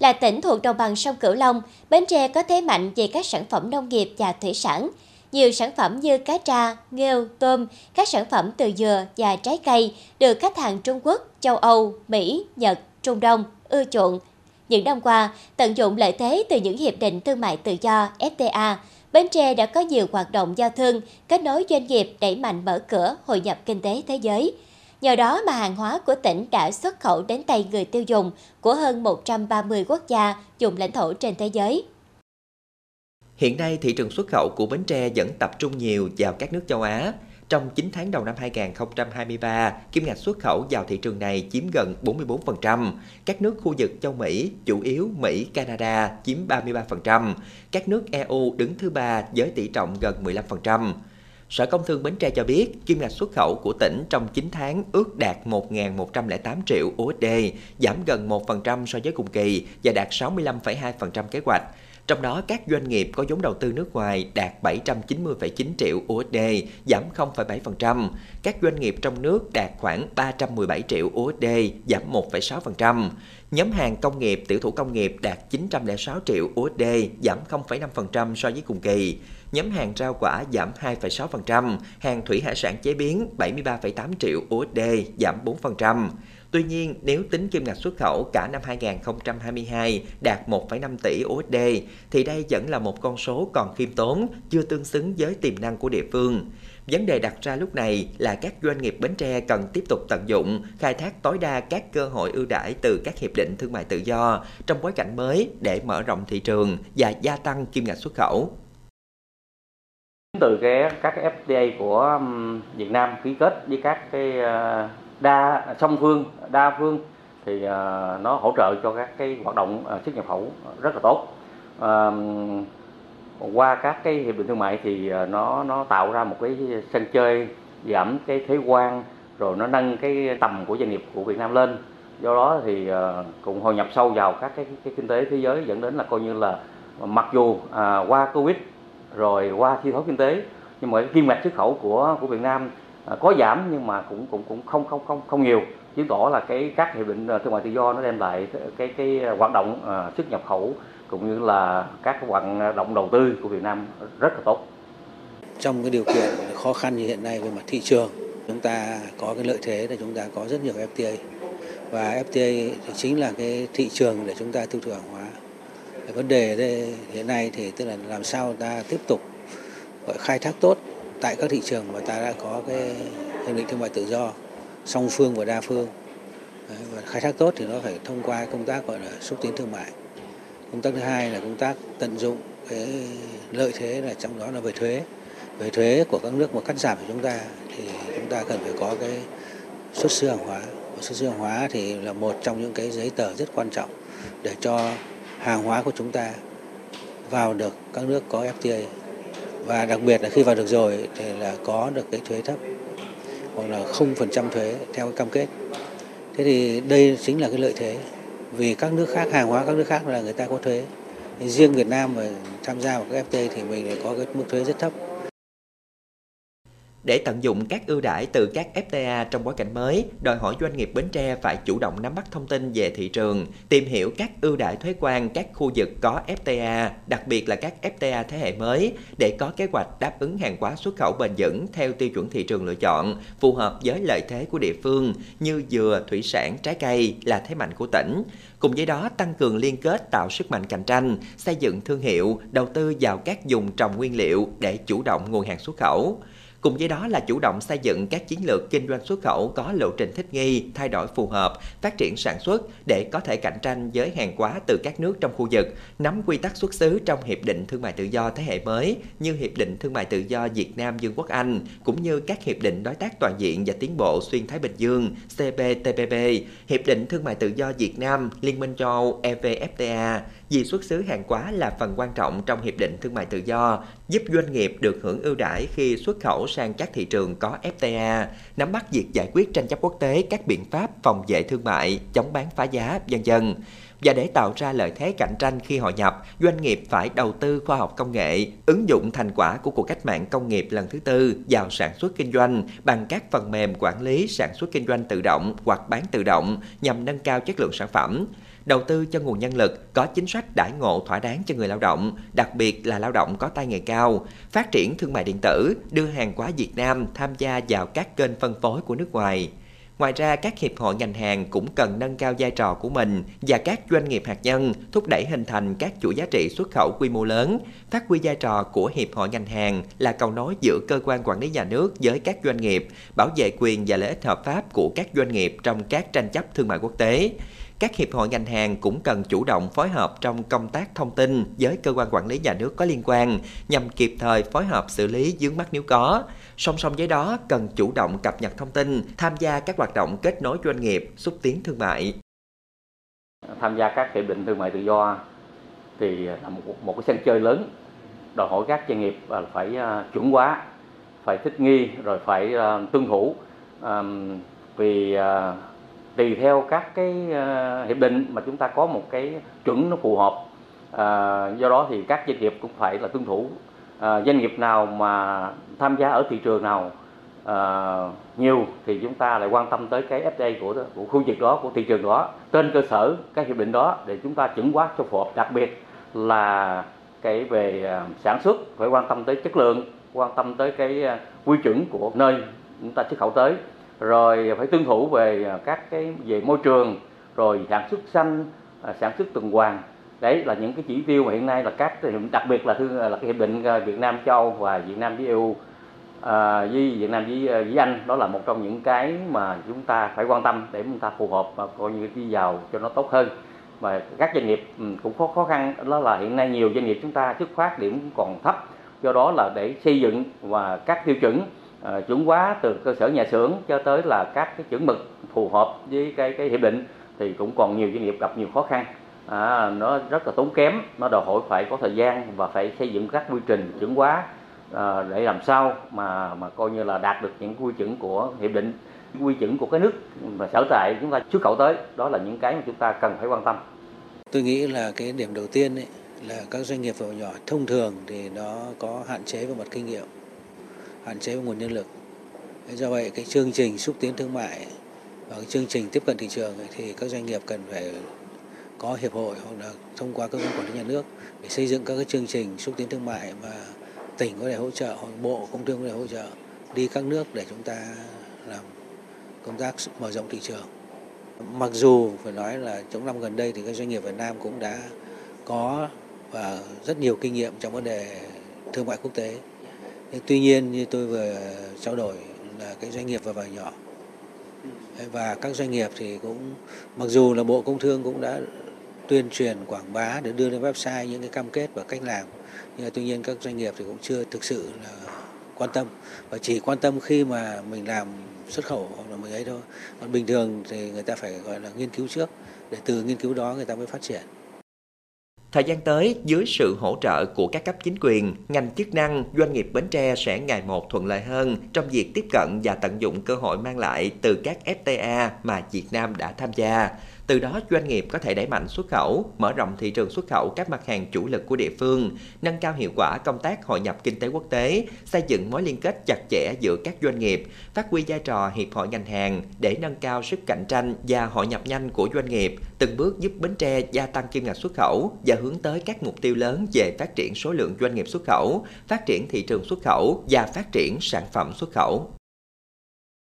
Là tỉnh thuộc đồng bằng sông Cửu Long, Bến Tre có thế mạnh về các sản phẩm nông nghiệp và thủy sản. Nhiều sản phẩm như cá tra, nghêu, tôm, các sản phẩm từ dừa và trái cây được khách hàng Trung Quốc, châu Âu, Mỹ, Nhật, Trung Đông ưa chuộng. Những năm qua, tận dụng lợi thế từ những hiệp định thương mại tự do FTA, Bến Tre đã có nhiều hoạt động giao thương, kết nối doanh nghiệp đẩy mạnh mở cửa hội nhập kinh tế thế giới. Nhờ đó mà hàng hóa của tỉnh đã xuất khẩu đến tay người tiêu dùng của hơn 130 quốc gia vùng lãnh thổ trên thế giới. Hiện nay, thị trường xuất khẩu của Bến Tre vẫn tập trung nhiều vào các nước châu Á. Trong 9 tháng đầu năm 2023, kim ngạch xuất khẩu vào thị trường này chiếm gần 44%, các nước khu vực châu Mỹ, chủ yếu Mỹ, Canada chiếm 33%, các nước EU đứng thứ 3 với tỷ trọng gần 15%. Sở Công Thương Bến Tre cho biết, kim ngạch xuất khẩu của tỉnh trong 9 tháng ước đạt 1.108 triệu USD, giảm gần 1% so với cùng kỳ và đạt 65,2% kế hoạch. Trong đó, các doanh nghiệp có vốn đầu tư nước ngoài đạt 790,9 triệu USD, giảm 0,7%. Các doanh nghiệp trong nước đạt khoảng 317 triệu USD, giảm 1,6%. Nhóm hàng công nghiệp, tiểu thủ công nghiệp đạt 906 triệu USD, giảm 0,5% so với cùng kỳ. Nhóm hàng rau quả giảm 2,6%, hàng thủy hải sản chế biến 73,8 triệu USD, giảm 4%. Tuy nhiên, nếu tính kim ngạch xuất khẩu cả năm 2022 đạt 1,5 tỷ USD, thì đây vẫn là một con số còn khiêm tốn, chưa tương xứng với tiềm năng của địa phương. Vấn đề đặt ra lúc này là các doanh nghiệp Bến Tre cần tiếp tục tận dụng, khai thác tối đa các cơ hội ưu đãi từ các hiệp định thương mại tự do trong bối cảnh mới để mở rộng thị trường và gia tăng kim ngạch xuất khẩu. Từ các FTA của Việt Nam ký kết với các song phương, đa phương thì nó hỗ trợ cho các hoạt động xuất nhập khẩu rất là tốt. Qua các hiệp định thương mại thì nó tạo ra một sân chơi, giảm thuế quan, rồi nó nâng tầm của doanh nghiệp của Việt Nam lên. Do đó thì cũng hội nhập sâu vào các cái kinh tế thế giới, dẫn đến là coi như là mặc dù qua Covid rồi qua suy thoái kinh tế, nhưng mà kim ngạch xuất khẩu của Việt Nam có giảm nhưng mà cũng không nhiều, chứng tỏ là các hiệp định thương mại tự do nó đem lại cái hoạt động xuất nhập khẩu cũng như là các hoạt động đầu tư của Việt Nam rất là tốt. Trong điều kiện khó khăn như hiện nay về mặt thị trường, chúng ta có lợi thế là chúng ta có rất nhiều FTA, và FTA thì chính là thị trường để chúng ta tiêu thụ hàng hóa. Vấn đề đây, hiện nay thì tức là làm sao ta tiếp tục khai thác tốt tại các thị trường mà ta đã có hiệp định thương mại tự do song phương và đa phương. Và khai thác tốt thì nó phải thông qua công tác gọi là xúc tiến thương mại. Công tác thứ hai là công tác tận dụng lợi thế, là trong đó là về thuế. Về thuế của các nước mà cắt giảm của chúng ta thì chúng ta cần phải có xuất xứ hàng hóa. Xuất xứ hàng hóa thì là một trong những giấy tờ rất quan trọng để cho hàng hóa của chúng ta vào được các nước có FTA, và đặc biệt là khi vào được rồi thì là có được thuế thấp hoặc là 0% thuế theo cam kết. Thế thì đây chính là lợi thế, vì các nước khác, hàng hóa các nước khác là người ta có thuế, thì riêng Việt Nam mà tham gia vào các FTA thì mình lại có mức thuế rất thấp. Để tận dụng các ưu đãi từ các FTA trong bối cảnh mới, đòi hỏi doanh nghiệp Bến Tre phải chủ động nắm bắt thông tin về thị trường, tìm hiểu các ưu đãi thuế quan các khu vực có FTA, đặc biệt là các FTA thế hệ mới, để có kế hoạch đáp ứng hàng hóa xuất khẩu bền vững theo tiêu chuẩn thị trường lựa chọn, phù hợp với lợi thế của địa phương như dừa, thủy sản, trái cây là thế mạnh của tỉnh. Cùng với đó, tăng cường liên kết tạo sức mạnh cạnh tranh, xây dựng thương hiệu, đầu tư vào các vùng trồng nguyên liệu để chủ động nguồn hàng xuất khẩu. Cùng với đó là chủ động xây dựng các chiến lược kinh doanh xuất khẩu có lộ trình thích nghi, thay đổi phù hợp, phát triển sản xuất để có thể cạnh tranh với hàng hóa từ các nước trong khu vực, nắm quy tắc xuất xứ trong Hiệp định Thương mại Tự do thế hệ mới như Hiệp định Thương mại Tự do Việt Nam Vương quốc Anh, cũng như các Hiệp định Đối tác Toàn diện và Tiến bộ Xuyên Thái Bình Dương CPTPP, Hiệp định Thương mại Tự do Việt Nam Liên minh châu Âu EVFTA, vì xuất xứ hàng hóa là phần quan trọng trong Hiệp định Thương mại Tự do, giúp doanh nghiệp được hưởng ưu đãi khi xuất khẩu sang các thị trường có FTA, nắm bắt việc giải quyết tranh chấp quốc tế, các biện pháp phòng vệ thương mại, chống bán phá giá, vân vân. Và để tạo ra lợi thế cạnh tranh khi hội nhập, doanh nghiệp phải đầu tư khoa học công nghệ, ứng dụng thành quả của cuộc cách mạng công nghiệp lần thứ tư vào sản xuất kinh doanh bằng các phần mềm quản lý sản xuất kinh doanh tự động hoặc bán tự động nhằm nâng cao chất lượng sản phẩm. đầu tư cho nguồn nhân lực, có chính sách đãi ngộ thỏa đáng cho người lao động, đặc biệt là lao động có tay nghề cao, phát triển thương mại điện tử, đưa hàng hóa Việt Nam tham gia vào các kênh phân phối của nước ngoài. Ngoài ra, các hiệp hội ngành hàng cũng cần nâng cao vai trò của mình và các doanh nghiệp hạt nhân, thúc đẩy hình thành các chuỗi giá trị xuất khẩu quy mô lớn, phát huy vai trò của hiệp hội ngành hàng là cầu nối giữa cơ quan quản lý nhà nước với các doanh nghiệp, bảo vệ quyền và lợi ích hợp pháp của các doanh nghiệp trong các tranh chấp thương mại quốc tế. Các hiệp hội ngành hàng cũng cần chủ động phối hợp trong công tác thông tin với cơ quan quản lý nhà nước có liên quan nhằm kịp thời phối hợp xử lý vướng mắc nếu có. Song song với đó, cần chủ động cập nhật thông tin, tham gia các hoạt động kết nối doanh nghiệp, xúc tiến thương mại. Tham gia các hiệp định thương mại tự do thì là một cái sân chơi lớn, đòi hỏi các doanh nghiệp phải chuẩn hóa, phải thích nghi, rồi phải tuân thủ vì tùy theo các cái hiệp định mà chúng ta có một cái chuẩn nó phù hợp. Do đó thì các doanh nghiệp cũng phải là tuân thủ. Doanh nghiệp nào mà tham gia ở thị trường nào nhiều thì chúng ta lại quan tâm tới cái FTA của khu vực đó, của thị trường đó, trên cơ sở các hiệp định đó để chúng ta chuẩn hóa cho phù hợp. Đặc biệt là cái về sản xuất phải quan tâm tới chất lượng, quan tâm tới cái quy chuẩn của nơi chúng ta xuất khẩu tới, rồi phải tuân thủ về các cái về môi trường, rồi sản xuất xanh, sản xuất tuần hoàn. Đấy là những cái chỉ tiêu mà hiện nay là các, đặc biệt là cái hiệp định Việt Nam Châu Âu và Việt Nam với EU, với Việt Nam với Anh, đó là một trong những cái mà chúng ta phải quan tâm để chúng ta phù hợp và coi như đi vào cho nó tốt hơn. Và các doanh nghiệp cũng có khó khăn, đó là hiện nay nhiều doanh nghiệp chúng ta xuất phát điểm còn thấp, do đó là để xây dựng và các tiêu chuẩn chuẩn hóa từ cơ sở nhà xưởng cho tới là các cái chuẩn mực phù hợp với cái hiệp định thì cũng còn nhiều doanh nghiệp gặp nhiều khó khăn. Nó rất là tốn kém, nó đòi hỏi phải có thời gian và phải xây dựng các quy trình chuẩn hóa để làm sao mà coi như là đạt được những quy chuẩn của hiệp định, quy chuẩn của cái nước mà sở tại chúng ta xuất khẩu tới. Đó là những cái mà chúng ta cần phải quan tâm. Tôi nghĩ là cái điểm đầu tiên ấy, là các doanh nghiệp vừa nhỏ thông thường thì nó có hạn chế về mặt kinh nghiệm, hạn chế về nguồn nhân lực. Do vậy cái chương trình xúc tiến thương mại và cái chương trình tiếp cận thị trường ấy, thì các doanh nghiệp cần phải có hiệp hội hoặc là thông qua cơ quan quản lý nhà nước để xây dựng các cái chương trình xúc tiến thương mại mà tỉnh có thể hỗ trợ hoặc bộ công thương có thể hỗ trợ đi các nước để chúng ta làm công tác mở rộng thị trường. Mặc dù phải nói là trong năm gần đây thì các doanh nghiệp Việt Nam cũng đã có và rất nhiều kinh nghiệm trong vấn đề thương mại quốc tế. Tuy nhiên như tôi vừa trao đổi là cái doanh nghiệp và nhỏ và các doanh nghiệp thì cũng mặc dù là Bộ Công Thương cũng đã tuyên truyền quảng bá để đưa lên website những cái cam kết và cách làm, nhưng mà tuy nhiên các doanh nghiệp thì cũng chưa thực sự là quan tâm và chỉ quan tâm khi mà mình làm xuất khẩu hoặc là mình ấy thôi. Còn bình thường thì người ta phải gọi là nghiên cứu trước, để từ nghiên cứu đó người ta mới phát triển. Thời gian tới, dưới sự hỗ trợ của các cấp chính quyền, ngành chức năng, doanh nghiệp Bến Tre sẽ ngày một thuận lợi hơn trong việc tiếp cận và tận dụng cơ hội mang lại từ các FTA mà Việt Nam đã tham gia. Từ đó, doanh nghiệp có thể đẩy mạnh xuất khẩu, mở rộng thị trường xuất khẩu các mặt hàng chủ lực của địa phương, nâng cao hiệu quả công tác hội nhập kinh tế quốc tế, xây dựng mối liên kết chặt chẽ giữa các doanh nghiệp, phát huy vai trò hiệp hội ngành hàng để nâng cao sức cạnh tranh và hội nhập nhanh của doanh nghiệp, từng bước giúp Bến Tre gia tăng kim ngạch xuất khẩu và hướng tới các mục tiêu lớn về phát triển số lượng doanh nghiệp xuất khẩu, phát triển thị trường xuất khẩu và phát triển sản phẩm xuất khẩu.